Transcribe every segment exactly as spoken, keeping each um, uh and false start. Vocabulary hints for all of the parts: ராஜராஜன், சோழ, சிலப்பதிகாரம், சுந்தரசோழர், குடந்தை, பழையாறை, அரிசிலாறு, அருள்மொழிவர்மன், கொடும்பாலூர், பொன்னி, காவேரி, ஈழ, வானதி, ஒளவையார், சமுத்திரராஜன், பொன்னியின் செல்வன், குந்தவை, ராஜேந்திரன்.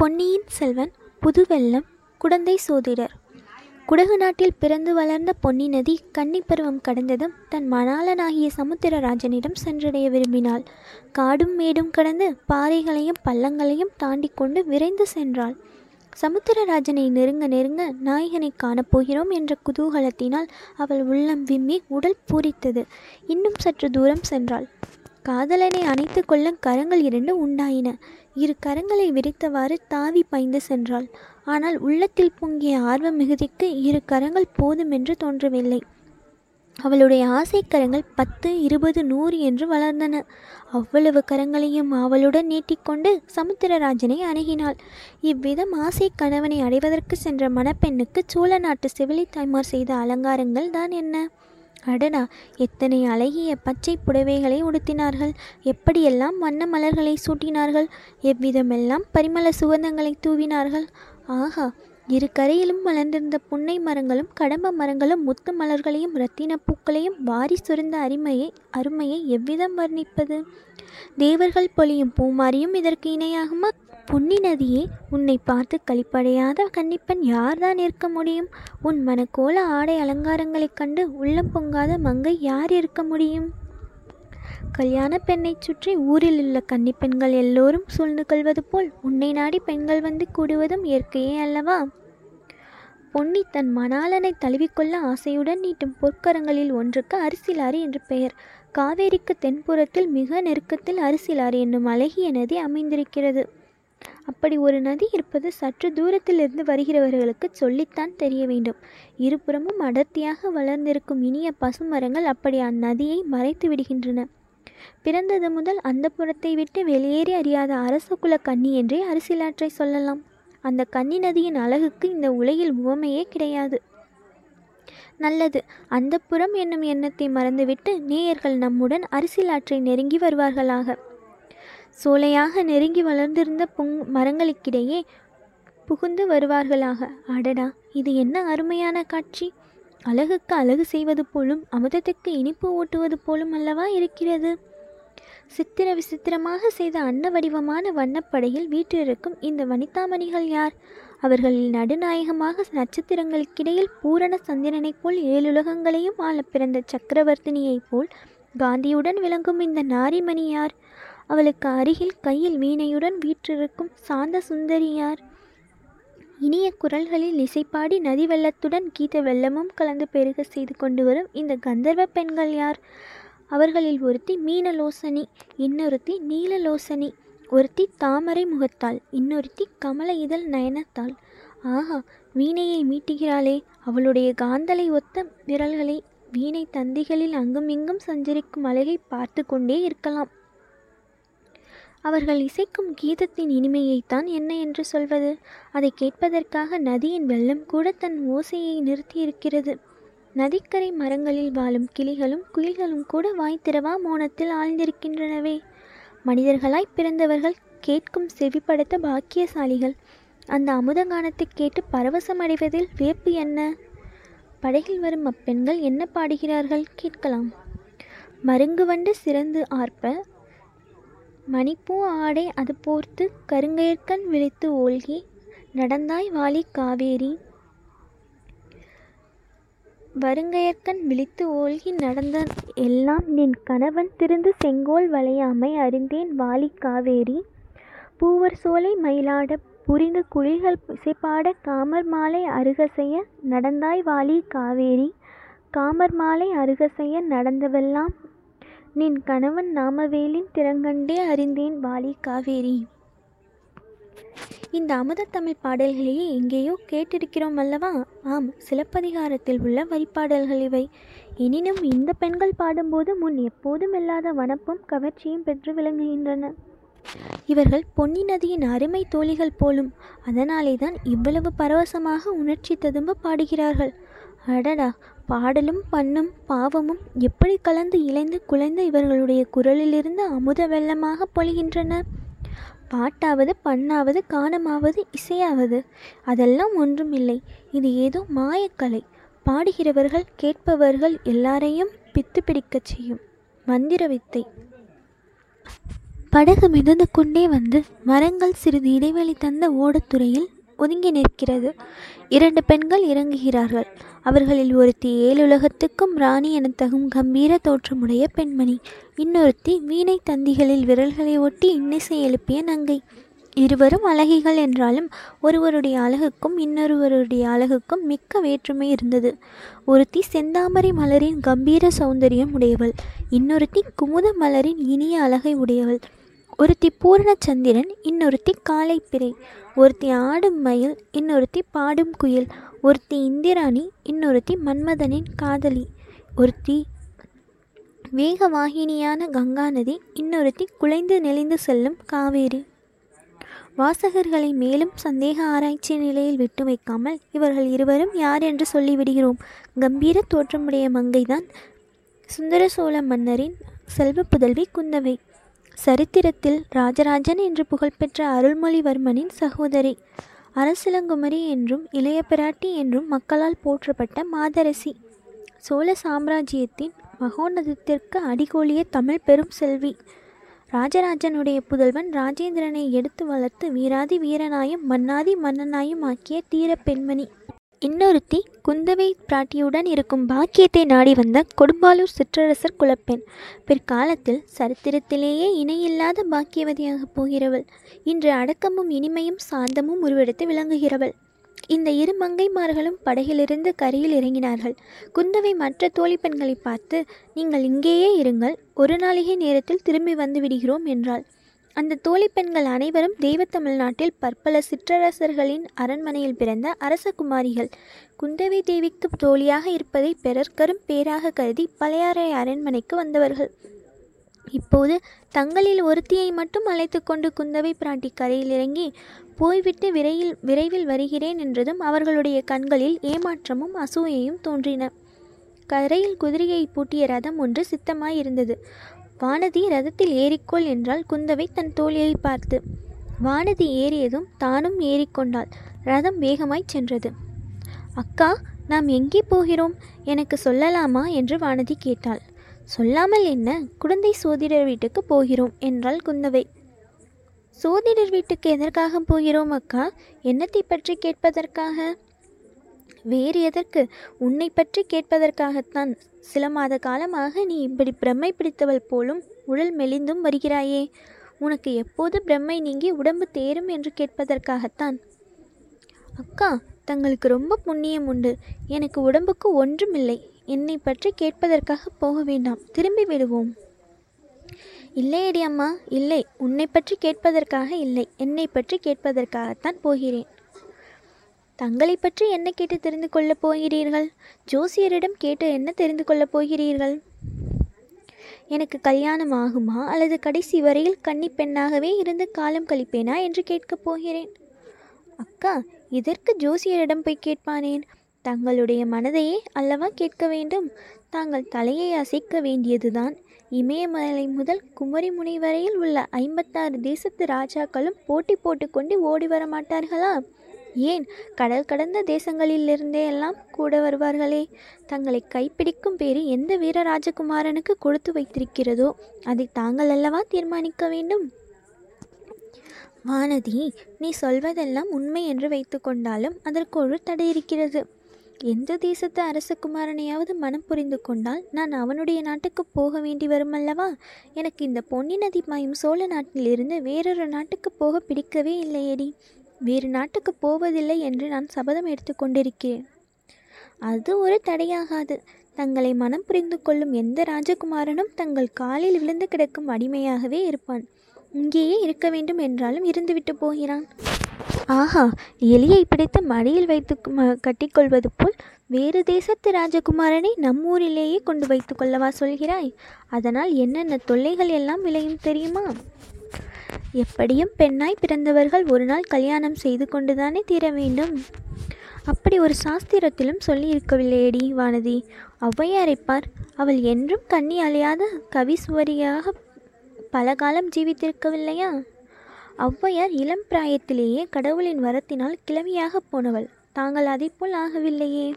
பொன்னியின் செல்வன், புதுவெல்லம், குடந்தை சோதிடர். குடகு நாட்டில் பிறந்து வளர்ந்த பொன்னி நதி கன்னிப்பருவம் கடந்ததும் தன் மணாளனாகிய சமுத்திரராஜனிடம் சென்றடைய விரும்பினாள். காடும் மேடும் கடந்து பாறைகளையும் பள்ளங்களையும் தாண்டி கொண்டு விரைந்து சென்றாள். சமுத்திரராஜனை நெருங்க நெருங்க நாயகனை காணப்போகிறோம் என்ற குதூகலத்தினால் அவள் உள்ளம் விம்மி உடல் பூரித்தது. இன்னும் சற்று தூரம் சென்றாள். காதலனை அணைத்து கொள்ள கரங்கள் இரண்டு உண்டாயின. இரு கரங்களை விரித்தவாறு தாவி பாய்ந்து சென்றாள். ஆனால் உள்ளத்தில் பொங்கிய ஆர்வ மிகுதிக்கு இரு கரங்கள் போதுமென்று தோன்றவில்லை. அவளுடைய ஆசை கரங்கள் பத்து, இருபது, நூறு என்று வளர்ந்தன. அவ்வளவு கரங்களையும் அவளுடன் நீட்டிக்கொண்டு சமுத்திரராஜனை அணுகினாள். இவ்விதம் ஆசை கணவனை அடைவதற்கு சென்ற மணப்பெண்ணுக்கு சோழ நாட்டு செவிலி தாய்மார் செய்த அலங்காரங்கள் தான் என்ன! அடடா, எத்தனை அழகிய பச்சை புடவைகளை உடுத்தினார்கள்! எப்படியெல்லாம் வண்ண மலர்களை சூட்டினார்கள்! எவ்விதமெல்லாம் பரிமள சுகந்தங்களை தூவினார்கள்! ஆஹா, இரு கரையிலும் வளர்ந்திருந்த புன்னை மரங்களும் கடம்ப மரங்களும் முத்து மலர்களையும் இரத்தின பூக்களையும் வாரி சுருந்த அருமையை அருமையை எவ்விதம் வர்ணிப்பது! தேவர்கள் பொழியும் பூமாரியும் இதற்கு இணையாகுமா? பொன்னி நதியே, உன்னை பார்த்து களிப்படையாத கன்னிப்பெண் யார்தான் இருக்க முடியும்? உன் மனக்கோல ஆடை அலங்காரங்களைக் கண்டு உள்ளம் பொங்காத மங்கை யார் இருக்க முடியும்? கல்யாண பெண்ணை சுற்றி ஊரில் உள்ள கன்னிப்பெண்கள் எல்லோரும் சூழ்ந்து கொள்வது போல் உன்னை நாடி பெண்கள் வந்து கூடுவதும் இயற்கையே அல்லவா? பொன்னி தன் மணாளனை தழுவிக்கொள்ள ஆசையுடன் நீட்டும் பொற்கரங்களில் ஒன்றுக்கு அரிசிலாறு என்று பெயர். காவேரிக்கு தென்புறத்தில் மிக நெருக்கத்தில் அரிசிலாறு என்னும் அழகிய நதி அமைந்திருக்கிறது. அப்படி ஒரு நதி இருப்பது சற்று தூரத்திலிருந்து வருகிறவர்களுக்கு சொல்லித்தான் தெரிய வேண்டும். இருபுறமும் அடர்த்தியாக வளர்ந்திருக்கும் இனிய பசுமரங்கள் அப்படி அந்நதியை மறைத்து விடுகின்றன. பிறந்தது முதல் அந்த புறத்தை விட்டு வெளியேறி அறியாத அரச குல கன்னி என்றே அரிசிலாற்றை சொல்லலாம். அந்த கன்னி நதியின் அழகுக்கு இந்த உலகில் உவமையே கிடையாது. நல்லது, அந்த புறம் என்னும் எண்ணத்தை மறந்துவிட்டு நேயர்கள் நம்முடன் அரிசிலாற்றை நெருங்கி வருவார்களாக. சோலையாக நெருங்கி வளர்ந்திருந்த புங் மரங்களுக்கிடையே புகுந்து வருவார்களாக. அடடா, இது என்ன அருமையான காட்சி! அழகுக்கு அழகு செய்வது போலும் அமுதத்துக்கு இனிப்பு ஊட்டுவது போலும் அல்லவா இருக்கிறது! சித்திர விசித்திரமாக செய்த அன்ன வடிவமான வண்ணப்படையில் வீற்றிருக்கும் இந்த வனிதாமணிகள் யார்? அவர்களில் நடுநாயகமாக நட்சத்திரங்களுக்கிடையில் பூரண சந்திரனைப் போல் ஏழுலகங்களையும் ஆள பிறந்த சக்கரவர்த்தினியைப் போல் காந்தியுடன் விளங்கும் இந்த நாரிமணி யார்? அவளுக்கு அருகில் கையில் வீணையுடன் வீற்றிருக்கும் சாந்த சுந்தரியார்? இனிய குரல்களில் இசைப்பாடி நதி வெள்ளத்துடன் கீத வெள்ளமும் கலந்து பெருக செய்து கொண்டு வரும் இந்த கந்தர்வ பெண்கள் யார்? அவர்களில் ஒருத்தி மீனலோசனி, இன்னொருத்தி நீலலோசனி, ஒருத்தி தாமரை முகத்தாள், இன்னொருத்தி கமல இதழ் நயனத்தாள். ஆஹா, வீணையை மீட்டுகிறாளே! அவளுடைய காந்தலை ஒத்த விரல்களை வீணை தந்திகளில் அங்கும் இங்கும் சஞ்சரிக்கும் அழகை பார்த்து கொண்டே இருக்கலாம். அவர்கள் இசைக்கும் கீதத்தின் இனிமையைத்தான் என்ன என்று சொல்வது? அதை கேட்பதற்காக நதியின் வெள்ளம் கூட தன் ஓசையை நிறுத்தியிருக்கிறது. நதிக்கரை மரங்களில் வாழும் கிளிகளும் குயில்களும் கூட வாய்த்திரவா மோனத்தில் ஆழ்ந்திருக்கின்றனவே. மனிதர்களாய் பிறந்தவர்கள் கேட்கும் செவிப்படுத்த பாக்கியசாலிகள். அந்த அமுதகானத்தை கேட்டு பரவசமடைவதில் வியப்பு என்ன? படகில் வரும் அப்பெண்கள் என்ன பாடுகிறார்கள் கேட்கலாம். மருங்கு வண்டு சிறந்து ஆர்ப்ப மணிப்பூ ஆடை அது போர்த்து கருங்கயற்கண் விழித்து ஓல்கி நடந்தாய் வாலி காவேரி வருங்கயற்கண் விழித்து ஓல்கி நடந்தான் எல்லாம் நின் கணவன் திருந்து செங்கோல் வளையாமை அறிந்தேன் வாலி காவேரி பூவர் சோலை மயிலாட புரிந்து குழிகள் இசைப்பாட காமர் மாலை அருகசெய்ய நடந்தாய் வாலி காவேரி காமர் மாலை அருகசெய்ய நடந்தவெல்லாம் நின் கணவன் நாமவேலின் திறங்கண்டே அறிந்தேன் வாலி காவேரி. இந்த அமுத தமிழ் பாடல்களையே எங்கேயோ கேட்டிருக்கிறோம் அல்லவா? ஆம், சிலப்பதிகாரத்தில் உள்ள வரிப்பாடல்கள் இவை. எனினும் இந்த பெண்கள் பாடும்போது முன் எப்போதும் இல்லாத வனப்பும் கவர்ச்சியும் பெற்று விளங்குகின்றன. இவர்கள் பொன்னி நதியின் அருமை தோழிகள் போலும். அதனாலே தான் இவ்வளவு பரவசமாக உணர்ச்சி ததும்ப பாடுகிறார்கள். அடடா, பாடலும் பண்ணும் பாவமும் எப்படி கலந்து இழைந்து குலைந்து இவர்களுடைய குரலிலிருந்து அமுத வெள்ளமாக பொழிகின்றன! பாட்டாவது பண்ணாவது காணமாவது இசையாவது அதெல்லாம் ஒன்றுமில்லை. இது ஏதோ மாயக்கலை. பாடுகிறவர்கள் கேட்பவர்கள் எல்லாரையும் பித்து பிடிக்கச் செய்யும் மந்திர வித்தை. படகு மிதந்து கொண்டே வந்து மரங்கள் சிறிது இடைவெளி தந்த ஓடத்துறையில் ஒதுங்கி நிற்கிறது. இரண்டு பெண்கள் இறங்குகிறார்கள். அவர்களில் ஒருத்தி ஏழுலகத்துக்கும் ராணி என தகும் கம்பீர தோற்றமுடைய பெண்மணி. இன்னொருத்தி வீணை தந்திகளில் விரல்களை ஒட்டி இன்னிசை எழுப்பிய நங்கை. இருவரும் அழகிகள் என்றாலும் ஒருவருடைய அழகுக்கும் இன்னொருவருடைய அழகுக்கும் மிக்க வேற்றுமை இருந்தது. ஒருத்தி செந்தாமரை மலரின் கம்பீர சௌந்தரியம் உடையவள், இன்னொருத்தி குமுத மலரின் இனிய அழகை உடையவள். ஒருத்தி பூர்ணச்சந்திரன், இன்னொருத்தி காலைப்பிறை. ஒருத்தி ஆடும் மயில், இன்னொருத்தி பாடும் குயில். ஒருத்தி இந்திராணி, இன்னொருத்தி மன்மதனின் காதலி. ஒருத்தி வேகவாகினியான கங்கா நதி, இன்னொருத்தி குலைந்து நெளிந்து செல்லும் காவேரி. வாசகர்களை மேலும் சந்தேக ஆராய்ச்சி நிலையில் விட்டு வைக்காமல் இவர்கள் இருவரும் யார் என்று சொல்லிவிடுகிறோம். கம்பீர தோற்றமுடைய மங்கைதான் சுந்தரசோழ மன்னரின் செல்வ புதல்வி குந்தவை. சரித்திரத்தில் ராஜராஜன் என்று புகழ்பெற்ற அருள்மொழிவர்மனின் சகோதரி. அரசிலங்குமரி என்றும் இளைய பிராட்டி என்றும் மக்களால் போற்றப்பட்ட மாதரசி. சோழ சாம்ராஜ்யத்தின் மகோன்னதத்திற்கு அடிகோலிய தமிழ் பெரும் செல்வி. ராஜராஜனுடைய புதல்வன் ராஜேந்திரனை எடுத்து வளர்த்து வீராதி வீரனாயும் மன்னாதி மன்னனாயும் ஆக்கிய தீர பெண்மணி. இன்னொருத்தி குந்தவை பிராட்டியுடன் இருக்கும் பாக்கியத்தை நாடி வந்த கொடும்பாலூர் சிற்றரசர் குலப்பெண். பிற்காலத்தில் சரித்திரத்திலேயே இணையில்லாத பாக்கியவதியாகப் போகிறவள். இன்று அடக்கமும் இனிமையும் சாந்தமும் உருவெடுத்து விளங்குகிறவள். இந்த இரு மங்கைமார்களும் படகிலிருந்து கரையில் இறங்கினார்கள். குந்தவை மற்ற தோழி பெண்களை பார்த்து, நீங்கள் இங்கேயே இருங்கள், ஒரு நாளிகை நேரத்தில் திரும்பி வந்து விடுகிறோம் என்றாள். அந்த தோழி பெண்கள் அனைவரும் தெய்வ தமிழ்நாட்டில் பற்பல சிற்றரசர்களின் அரண்மனையில் பிறந்த அரசகுமாரிகள். குந்தவை தேவிக்கு தோழியாக இருப்பதை பிறர் கரும் பேராக கருதி பழையாறை அரண்மனைக்கு வந்தவர்கள். இப்போது தங்களில் ஒருத்தியை மட்டும் அழைத்து கொண்டு குந்தவை பிராட்டி கரையில் இறங்கி போய்விட்டு விரைவில் விரைவில் வருகிறேன் என்றதும் அவர்களுடைய கண்களில் ஏமாற்றமும் அசூயையும் தோன்றின. கரையில் குதிரையை பூட்டிய ரதம் ஒன்று சித்தமாயிருந்தது. வானதி ரதத்தில் ஏறிக்கொள் என்றால் குந்தவை தன் தோழியை பார்த்து. வானதி ஏறியதும் தானும் ஏறிக்கொண்டாள். ரதம் வேகமாய் சென்றது. அக்கா, நாம் எங்கே போகிறோம், எனக்கு சொல்லலாமா என்று வானதி கேட்டாள். சொல்லாமல் என்ன, குடந்தை சோதிடர் வீட்டுக்கு போகிறோம் என்றாள் குந்தவை. சோதிடர் வீட்டுக்கு எதற்காக போகிறோம் அக்கா? என்னத்தை பற்றி கேட்பதற்காக? வேறு எதற்கு? உன்னை பற்றி கேட்பதற்காகத்தான். சில மாத காலமாக நீ இப்படி பிரம்மை பிடித்தவள் போலும் உடல் மெலிந்தும் வருகிறாயே, உனக்கு எப்போது பிரம்மை நீங்கி உடம்பு தேரும் என்று கேட்பதற்காகத்தான். அக்கா, தங்களுக்கு ரொம்ப புண்ணியம் உண்டு. எனக்கு உடம்புக்கு ஒன்றுமில்லை. என்னை பற்றி கேட்பதற்காக போக வேண்டாம், திரும்பி விடுவோம். இல்லையடி அம்மா, இல்லை, உன்னை பற்றி கேட்பதற்காக இல்லை, என்னை பற்றி கேட்பதற்காகத்தான் போகிறேன். தங்களை பற்றி என்ன கேட்டு தெரிந்து கொள்ளப் போகிறீர்கள்? ஜோசியரிடம் கேட்டு என்ன தெரிந்து கொள்ளப் போகிறீர்கள்? எனக்கு கல்யாணம் ஆகுமா அல்லது கடைசி வரையில் கன்னி பெண்ணாகவே இருந்து காலம் கழிப்பேனா என்று கேட்கப் போகிறேன். அக்கா, இதற்கு ஜோசியரிடம் போய் கேட்பானேன்? தங்களுடைய மனதையே அல்லவா கேட்க வேண்டும். தாங்கள் தலையை அசைக்க வேண்டியதுதான். இமயமலை முதல் குமரிமுனை வரையில் உள்ள ஐம்பத்தாறு தேசத்து ராஜாக்களும் போட்டி போட்டுக்கொண்டு ஓடி வரமாட்டார்களா? ஏன், கடல் கடந்த தேசங்களிலிருந்தே எல்லாம் கூட வருவார்களே. தங்களை கைப்பிடிக்கும் பேறு எந்த வீர ராஜகுமாரனுக்கு கொடுத்து வைத்திருக்கிறதோ அதை தாங்கள் அல்லவா தீர்மானிக்க வேண்டும். வானதி, நீ சொல்வதெல்லாம் உண்மை என்று வைத்து கொண்டாலும் அதற்கு ஒரு தடை இருக்கிறது. எந்த தேசத்து அரசகுமாரனையாவது மனம் புரிந்து கொண்டால் நான் அவனுடைய நாட்டுக்கு போக வேண்டி வருமல்லவா? எனக்கு இந்த பொன்னி நதி பாயும் சோழ நாட்டிலிருந்து வேறொரு நாட்டுக்கு போக பிடிக்கவே இல்லையடி. வேறு நாட்டுக்கு போவதில்லை என்று நான் சபதம் எடுத்து கொண்டிருக்கிறேன். அது ஒரு தடையாகாது. தங்களை மனம் புரிந்து கொள்ளும் எந்த ராஜகுமாரனும் தங்கள் காலில் விழுந்து கிடக்கும் அடிமையாகவே இருப்பான். இங்கேயே இருக்க வேண்டும் என்றாலும் இருந்துவிட்டு போகிறான். ஆஹா, எலியை பிடித்து மடியில் வைத்து கட்டிக்கொள்வது போல் வேறு தேசத்து ராஜகுமாரனை நம்மூரிலேயே கொண்டு வைத்து கொள்ளவா சொல்கிறாய்? அதனால் என்னென்ன தொல்லைகள் எல்லாம் விளையும் தெரியுமா? எப்படியும் பெண்ணாய் பிறந்தவர்கள் ஒரு நாள் கல்யாணம் செய்து கொண்டுதானே தீர வேண்டும். அப்படி ஒரு சாஸ்திரத்திலும் சொல்லி இருக்கவில்லையடி வானதி. ஒளவையாரை பார், அவள் என்றும் கண்ணி அழியாத கவிசுவரியாக பல காலம் ஜீவித்திருக்கவில்லையா? ஒளவையார் இளம் பிராயத்திலேயே கடவுளின் வரத்தினால் கிழவியாக போனவள். தாங்கள் அதை போல் ஆகவில்லையே.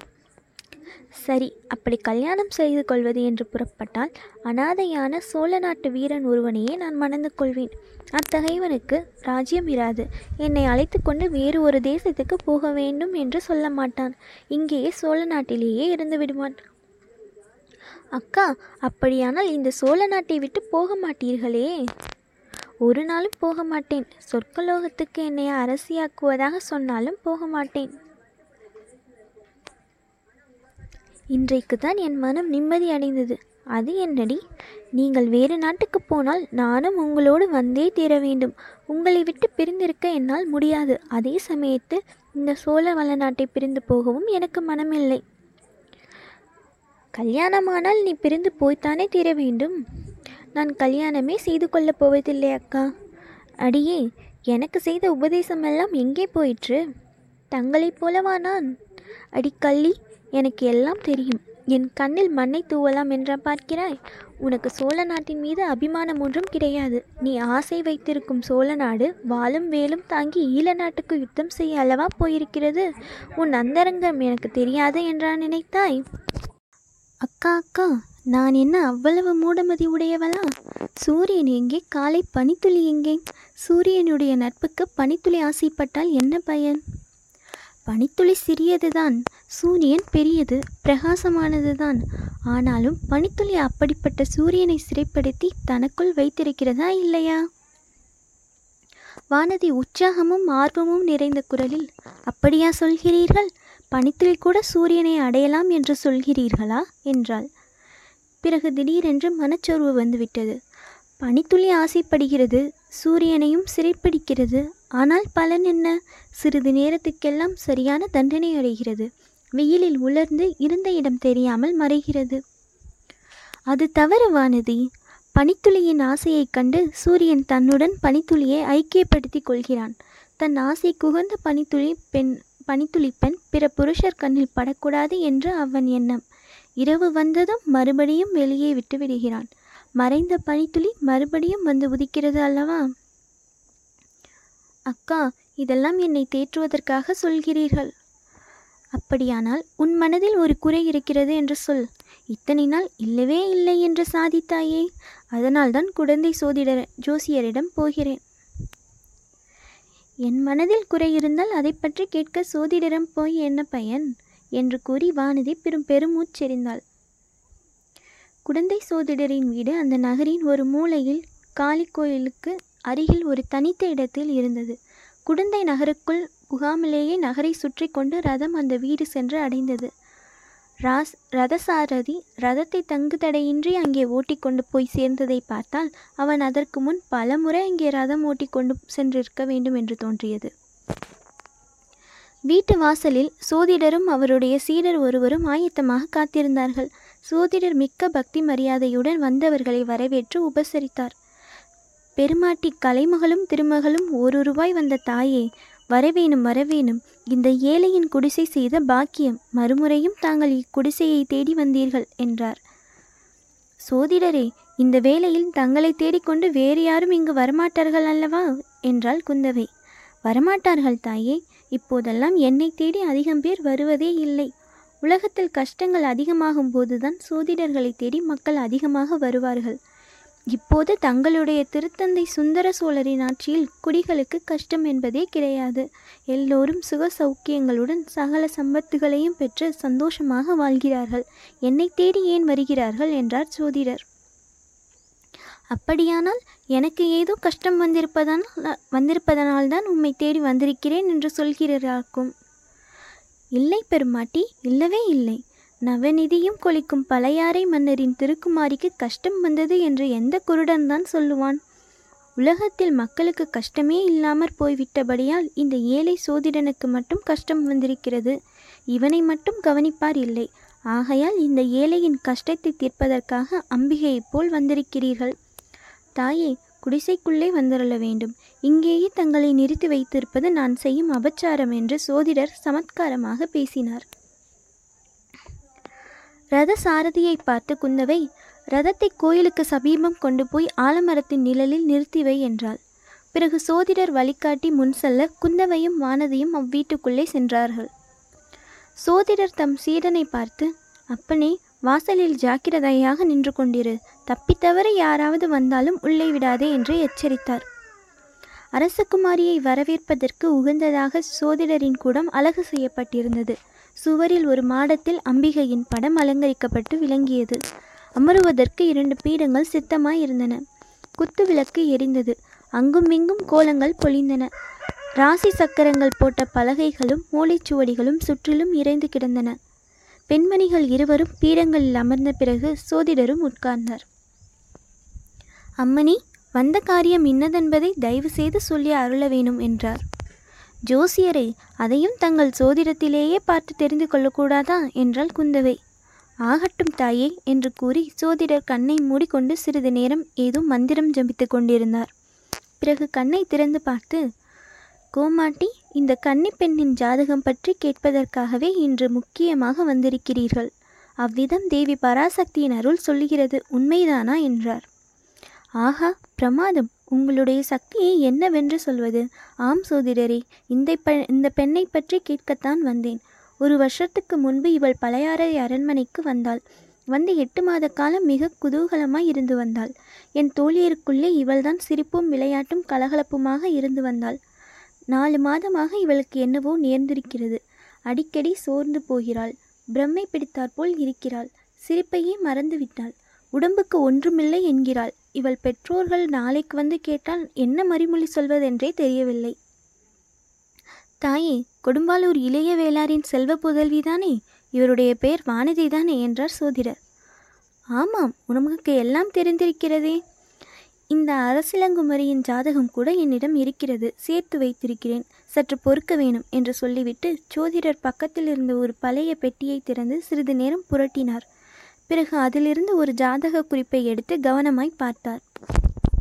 சரி, அப்படி கல்யாணம் செய்து கொள்வது என்று புறப்பட்டால் அனாதையான சோழ நாட்டு வீரன் ஒருவனையே நான் மணந்து கொள்வேன். அத்தகையவனுக்கு ராஜ்யம் இராது. என்னை அழைத்து கொண்டு வேறு ஒரு தேசத்துக்கு போக வேண்டும் என்று சொல்ல மாட்டான். இங்கேயே சோழ நாட்டிலேயே இருந்து விடுவான். அக்கா, அப்படியானால் இந்த சோழ நாட்டை விட்டு போக மாட்டீர்களே? ஒரு நாளும் போக மாட்டேன். சொர்க்கலோகத்துக்கு என்னை அரசியாக்குவதாக சொன்னாலும் போக மாட்டேன். இன்றைக்கு தான் என் மனம் நிம்மதி அடைந்தது. அது என்னடி, நீங்கள் வேறு நாட்டுக்கு போனால் நானும் உங்களோடு வந்தே தீர வேண்டும். உங்களை விட்டு பிரிந்திருக்க என்னால் முடியாது. அதே சமயத்தில் இந்த சோழ வள நாட்டை பிரிந்து போகவும் எனக்கு மனமில்லை. கல்யாணமானால் நீ பிரிந்து போய்த்தானே தீர வேண்டும். நான் கல்யாணமே செய்து கொள்ளப் போவதில்லை அக்கா. அடியே, எனக்கு செய்த உபதேசமெல்லாம் எங்கே போயிற்று? தங்களைப் போலவா நான்? அடிக்கல்லி, எனக்கு எல்லாம் தெரியும். என் கண்ணில் மண்ணை தூவலாம் என்ற பார்க்கிறாய்? உனக்கு சோழ நாட்டின் மீது அபிமானம் ஒன்றும் கிடையாது. நீ ஆசை வைத்திருக்கும் சோழ நாடு வாளும் வேலும் தாங்கி ஈழ நாட்டுக்கு யுத்தம் செய்ய அளவா போயிருக்கிறது. உன் அந்தரங்கம் எனக்கு தெரியாது என்றா நினைத்தாய்? அக்கா அக்கா, நான் என்ன அவ்வளவு மூடமதி உடையவளா? சூரியன் எங்கே? காலை பனித்துளி எங்கே? சூரியனுடைய நட்புக்கு பனித்துளி ஆசைப்பட்டால் என்ன பயன்? பனித்துளி சிறியதுதான், சூரியன் பெரியது, பிரகாசமானதுதான். ஆனாலும் பனித்துளி அப்படிப்பட்ட சூரியனை சிறைப்படுத்தி தனக்குள் வைத்திருக்கிறதா இல்லையா? வானதி உற்சாகமும் ஆர்வமும் நிறைந்த குரலில், அப்படியா சொல்கிறீர்கள்? பனித்துளி கூட சூரியனை அடையலாம் என்று சொல்கிறீர்களா என்றாள். பிறகு திடீரென்று மனச்சோர்வு வந்துவிட்டது. பனித்துளி ஆசைப்படுகிறது, சூரியனையும் சிறைப்பிடிக்கிறது. ஆனால் பலன் என்ன? சிறிது நேரத்துக்கெல்லாம் சரியான தண்டனை அடைகிறது. வெயிலில் உலர்ந்து இருந்த இடம் தெரியாமல் மறைகிறது. அது தவறு வானதி. பனித்துளியின் ஆசையைக் கண்டு சூரியன் தன்னுடன் பனித்துளியை ஐக்கியப்படுத்தி கொள்கிறான். தன் ஆசை குகந்த பனித்துளி பெண் பனித்துளி பெண் பிற புருஷர் கண்ணில் படக்கூடாது என்று அவன் எண்ணம். இரவு வந்ததும் மறுபடியும் வெளியே விட்டு விடுகிறான். மறைந்த பனித்துளி மறுபடியும் வந்து உதிக்கிறது அல்லவா? அக்கா, இதெல்லாம் என்னை தேற்றுவதற்காக சொல்கிறீர்கள். அப்படியானால் உன் மனதில் ஒரு குறை இருக்கிறது என்று சொல். இத்தனை நாள் இல்லவே இல்லை என்று சாதித்தாயே, அதனால்தான் குடந்தை சோதிடர் ஜோசியரிடம் போகிறேன். என் மனதில் குறை இருந்தால் அதை பற்றி கேட்க சோதிடரம் போய் என்ன பயன் என்று கூறி வானதி பெரும் பெருமூச்செறிந்தாள். குடந்தை சோதிடரின் வீடு அந்த நகரின் ஒரு மூலையில் காளி கோயிலுக்கு அருகில் ஒரு தனித்த இடத்தில் இருந்தது. குடந்தை நகருக்குள் புகாமலேயே நகரை சுற்றி கொண்டு ரதம் அந்த வீடு சென்று அடைந்தது. ராஸ் ரதசாரதி ரதத்தை தங்கு தடையின்றி அங்கே ஓட்டி கொண்டு போய் சேர்ந்ததை பார்த்தால் அவன் அதற்கு முன் பல முறை அங்கே ரதம் ஓட்டி கொண்டு சென்றிருக்க வேண்டும் என்று தோன்றியது. வீட்டு வாசலில் சோதிடரும் அவருடைய சீடர் ஒருவரும் ஆயத்தமாக காத்திருந்தார்கள். சோதிடர் மிக்க பக்தி மரியாதையுடன் வந்தவர்களை வரவேற்று உபசரித்தார். பெருமாட்டி கலைமகளும் திருமகளும் ஒரு ரூபாய் வந்த தாயே, வரவேணும் வரவேணும், இந்த ஏழையின் குடிசை செய்த பாக்கியம், மறுமுறையும் தாங்கள் இக்குடிசையை தேடி வந்தீர்கள் என்றார். சோதிடரே, இந்த வேளையில் தங்களை தேடிக்கொண்டு வேறு யாரும் இங்கு வரமாட்டார்கள் அல்லவா என்றாள் குந்தவை. வரமாட்டார்கள் தாயே, இப்போதெல்லாம் என்னை தேடி அதிகம் பேர் வருவதே இல்லை. உலகத்தில் கஷ்டங்கள் அதிகமாகும் போதுதான் சோதிடர்களை தேடி மக்கள் அதிகமாக வருவார்கள். இப்போது தங்களுடைய திருத்தந்தை சுந்தரசோழரின் ஆட்சியில் குடிகளுக்கு கஷ்டம் என்பதே கிடையாது. எல்லோரும் சுக சௌக்கியங்களுடன் சகல சம்பத்துகளையும் பெற்று சந்தோஷமாக வாழ்கிறார்கள். என்னை தேடி ஏன் வருகிறார்கள் என்றார் சோதிடர். அப்படியானால் எனக்கு ஏதோ கஷ்டம் வந்திருப்பதால் வந்திருப்பதனால்தான் உம்மை தேடி வந்திருக்கிறேன் என்று சொல்கிறாராக்கும். இல்லை பெருமாட்டி, இல்லவே இல்லை. நவநிதியும் கொளிக்கும் பழையாறை மன்னரின் திருக்குமாரிக்கு கஷ்டம் வந்தது என்று எந்த குருடன் தான் சொல்லுவான்? உலகத்தில் மக்களுக்கு கஷ்டமே இல்லாமற் போய்விட்டபடியால் இந்த ஏழை சோதிடனுக்கு மட்டும் கஷ்டம் வந்திருக்கிறது. இவனை மட்டும் கவனிப்பார் இல்லை. ஆகையால் இந்த ஏழையின் கஷ்டத்தை தீர்ப்பதற்காக அம்பிகையைப் போல் வந்திருக்கிறீர்கள். தாயே, குடிசைக்குள்ளே வந்துள்ள வேண்டும். இங்கேயே தங்களை நிறுத்தி வைத்திருப்பது நான் செய்யும் அபச்சாரம் என்று சோதிடர் சமத்காரமாக பேசினார். ரத சாரதியை பார்த்து குந்தவை, ரதத்தை கோயிலுக்கு சமீபம் கொண்டு போய் ஆலமரத்தின் நிழலில் நிறுத்திவை என்றாள். பிறகு சோதிடர் வழிகாட்டி முன் செல்ல குந்தவையும் வானதியும் அவ்வீட்டுக்குள்ளே சென்றார்கள். சோதிடர் தம் சீடனை பார்த்து, அப்பனே, வாசலில் ஜாக்கிரதையாக நின்று கொண்டிரு, தப்பித்தவர யாராவது வந்தாலும் உள்ளே விடாதே என்று எச்சரித்தார். அரசகுமாரியை வரவேற்பதற்கு உகந்ததாக சோதிடரின் கூடம் அழகு செய்யப்பட்டிருந்தது. சுவரில் ஒரு மாடத்தில் அம்பிகையின் படம் அலங்கரிக்கப்பட்டு விளங்கியது. அமருவதற்கு இரண்டு பீடங்கள் சித்தமாயிருந்தன. குத்து விளக்கு எரிந்தது. அங்குமிங்கும் கோலங்கள் பொழிந்தன. ராசி சக்கரங்கள் போட்ட பலகைகளும் மூளைச்சுவடிகளும் சுற்றிலும் இறைந்து கிடந்தன. பெண்மணிகள் இருவரும் பீடங்களில் அமர்ந்த பிறகு சோதிடரும் உட்கார்ந்தார். அம்மணி, வந்த காரியம் இன்னதென்பதை தயவு செய்து சொல்லி அருள வேணும் என்றார். ஜோசியரை, அதையும் தங்கள் சோதிடத்திலேயே பார்த்து தெரிந்து கொள்ளக்கூடாதா என்றாள் குந்தவை. ஆகட்டும் தாயே என்று கூறி சோதிடர் கண்ணை மூடிக்கொண்டு சிறிது நேரம் ஏதோ மந்திரம் ஜபித்து கொண்டிருந்தார். பிறகு கண்ணை திறந்து பார்த்து, கோமாட்டி, இந்த கன்னி பெண்ணின் ஜாதகம் பற்றி கேட்பதற்காகவே இன்று முக்கியமாக வந்திருக்கிறீர்கள். அவ்விதம் தேவி பராசக்தியின் அருள் சொல்லுகிறது உண்மைதானா என்றார். ஆஹா, பிரமாதம்! உங்களுடைய சக்தியை என்னவென்று சொல்வது? ஆம் சோதிடரே, இந்த பெ இந்த பெண்ணை பற்றி கேட்கத்தான் வந்தேன். ஒரு வருஷத்துக்கு முன்பு இவள் பழையாறை அரண்மனைக்கு வந்தாள். வந்து எட்டு மாத காலம் மிக குதூகலமாய் இருந்து வந்தாள். என் தோழியருக்குள்ளே இவள்தான் சிரிப்பும் விளையாட்டும் கலகலப்புமாக இருந்து வந்தாள். நாலு மாதமாக இவளுக்கு என்னவோ நேர்ந்திருக்கிறது. அடிக்கடி சோர்ந்து போகிறாள். பிரம்மை பிடித்தாற்போல் இருக்கிறாள். சிரிப்பையே மறந்துவிட்டாள். உடம்புக்கு ஒன்றுமில்லை என்கிறாள். இவள் பெற்றோர்கள் நாளைக்கு வந்து கேட்டால் என்ன மறுமொழி சொல்வதென்றே தெரியவில்லை. தாயே, கொடும்பாலூர் இளைய வேளாரின் செல்வ புதல்விதானே? இவருடைய பெயர் வானதிதானே என்றார் சோதிடர். ஆமாம், உனக்கு எல்லாம் தெரிந்திருக்கிறதே. இந்த அரசிலங்குமரியின் ஜாதகம் கூட என்னிடம் இருக்கிறது, சேர்த்து வைத்திருக்கிறேன், சற்று பொறுக்க வேணும் என்று சொல்லிவிட்டு சோதிடர் பக்கத்தில் இருந்த ஒரு பழைய பெட்டியை திறந்து சிறிது நேரம் புரட்டினார். பிறகு அதிலிருந்து ஒரு ஜாதக குறிப்பை எடுத்து கவனமாய் பார்த்தார்.